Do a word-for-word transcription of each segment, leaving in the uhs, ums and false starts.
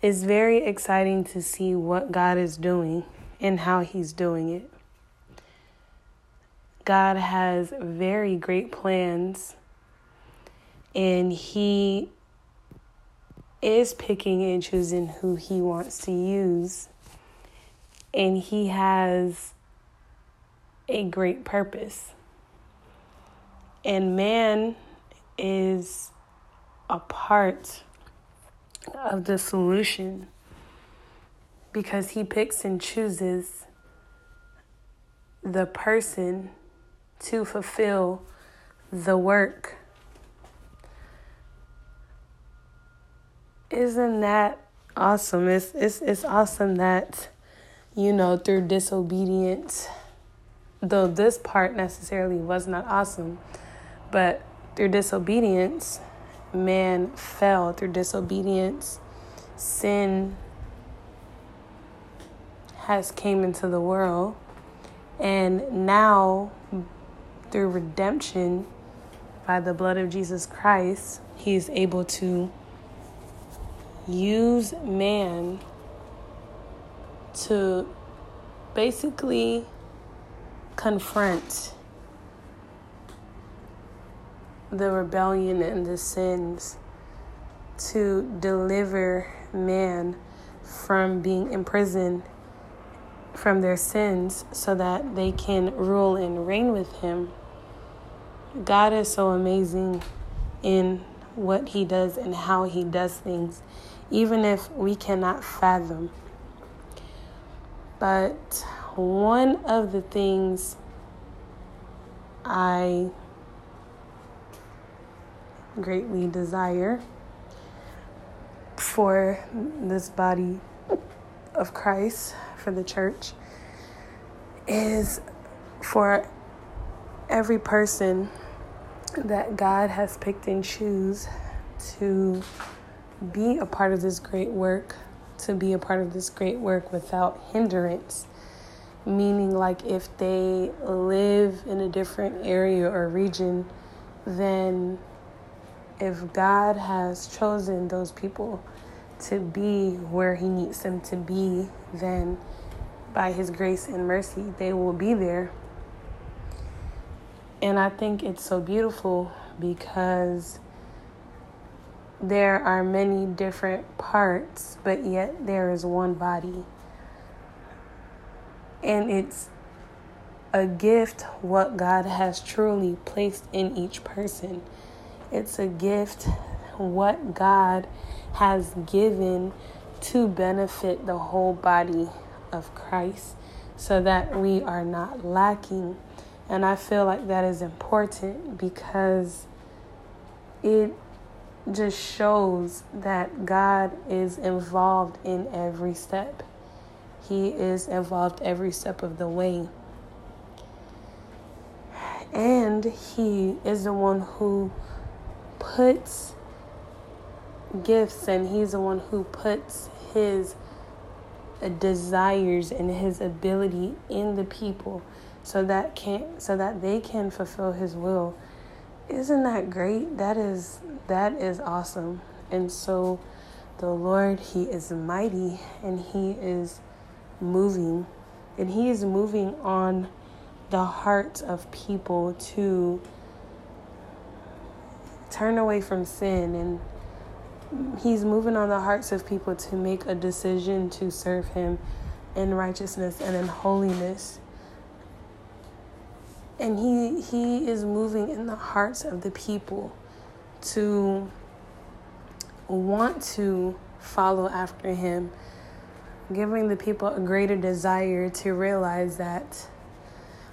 It's very exciting to see what God is doing and how he's doing it. God has very great plans, and he is picking and choosing who he wants to use, and he has a great purpose. And man is a part of the solution because he picks and chooses the person to fulfill the work. Isn't that awesome? It's, it's, it's awesome that, you know, through disobedience, though this part necessarily was not awesome, but through disobedience, man fell. Through disobedience, sin has came into the world. And now, through redemption by the blood of Jesus Christ, he is able to use man to basically confront the rebellion and the sins, to deliver man from being imprisoned from their sins so that they can rule and reign with him. God is so amazing in what he does and how he does things, even if we cannot fathom. But one of the things I greatly desire for this body of Christ, for the church, is for every person that God has picked and choose to be a part of this great work, to be a part of this great work without hindrance. Meaning, like, if they live in a different area or region, then if God has chosen those people to be where he needs them to be, then by his grace and mercy, they will be there. And I think it's so beautiful because there are many different parts, but yet there is one body. And it's a gift what God has truly placed in each person. It's a gift what God has given to benefit the whole body of Christ so that we are not lacking. And I feel like that is important because it just shows that God is involved in every step. He is involved every step of the way. And he is the one who puts gifts, and he's the one who puts his desires and his ability in the people so that can so that they can fulfill his will. Isn't that great? That is that is awesome. And so the Lord, he is mighty, and he is moving, and he is moving on the hearts of people to turn away from sin, and he's moving on the hearts of people to make a decision to serve him in righteousness and in holiness. And he he is moving in the hearts of the people to want to follow after him, giving the people a greater desire to realize that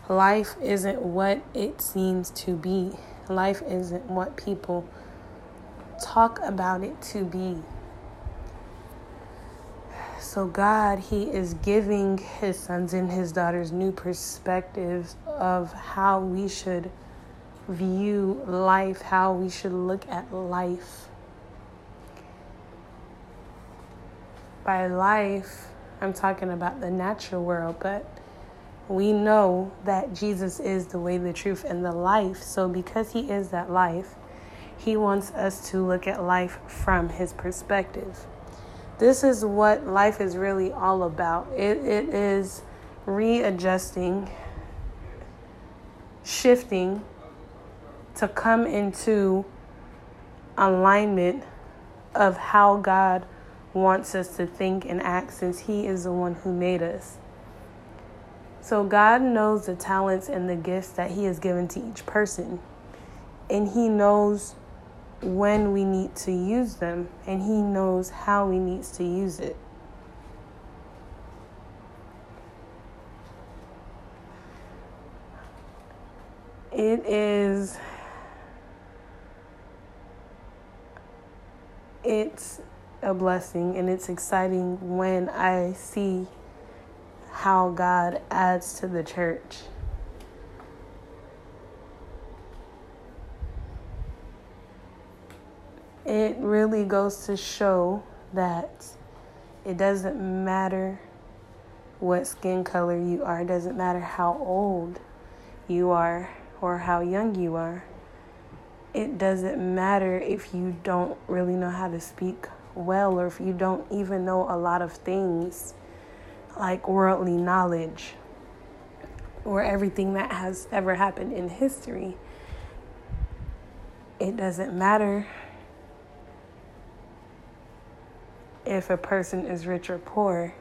life isn't what it seems to be. Life isn't what people talk about it to be. So God, he is giving his sons and his daughters new perspectives of how we should view life, how we should look at life. By life, I'm talking about the natural world, but we know that Jesus is the way, the truth, and the life. So because he is that life, he wants us to look at life from his perspective. This is what life is really all about. It it is readjusting, shifting to come into alignment of how God wants us to think and act, since He is the one who made us. So God knows the talents and the gifts that He has given to each person, and He knows when we need to use them, and He knows how we need to use it. It is, it's a blessing, and it's exciting when I see how God adds to the church. It really goes to show that it doesn't matter what skin color you are. It doesn't matter how old you are or how young you are. It doesn't matter if you don't really know how to speak well, or if you don't even know a lot of things, like worldly knowledge or everything that has ever happened in history. It doesn't matter if a person is rich or poor,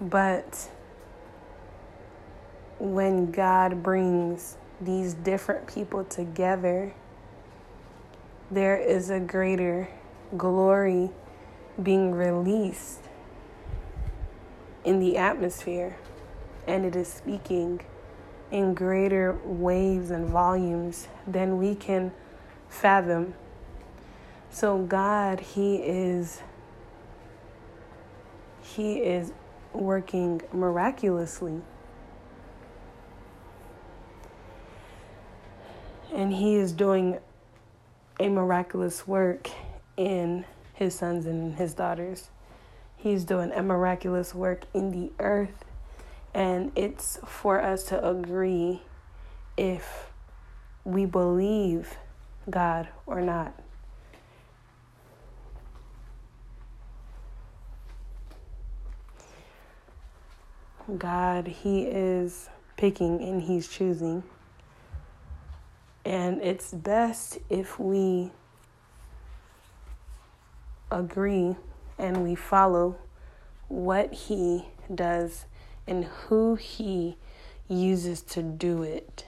but when God brings these different people together, there is a greater glory being released in the atmosphere, and it is speaking in greater waves and volumes than we can fathom. So God, He is He is working miraculously, and He is doing a miraculous work in His sons and in His daughters. He's doing a miraculous work in the earth, and it's for us to agree if we believe God or not. God, He is picking and He's choosing. And it's best if we agree and we follow what He does and who He uses to do it.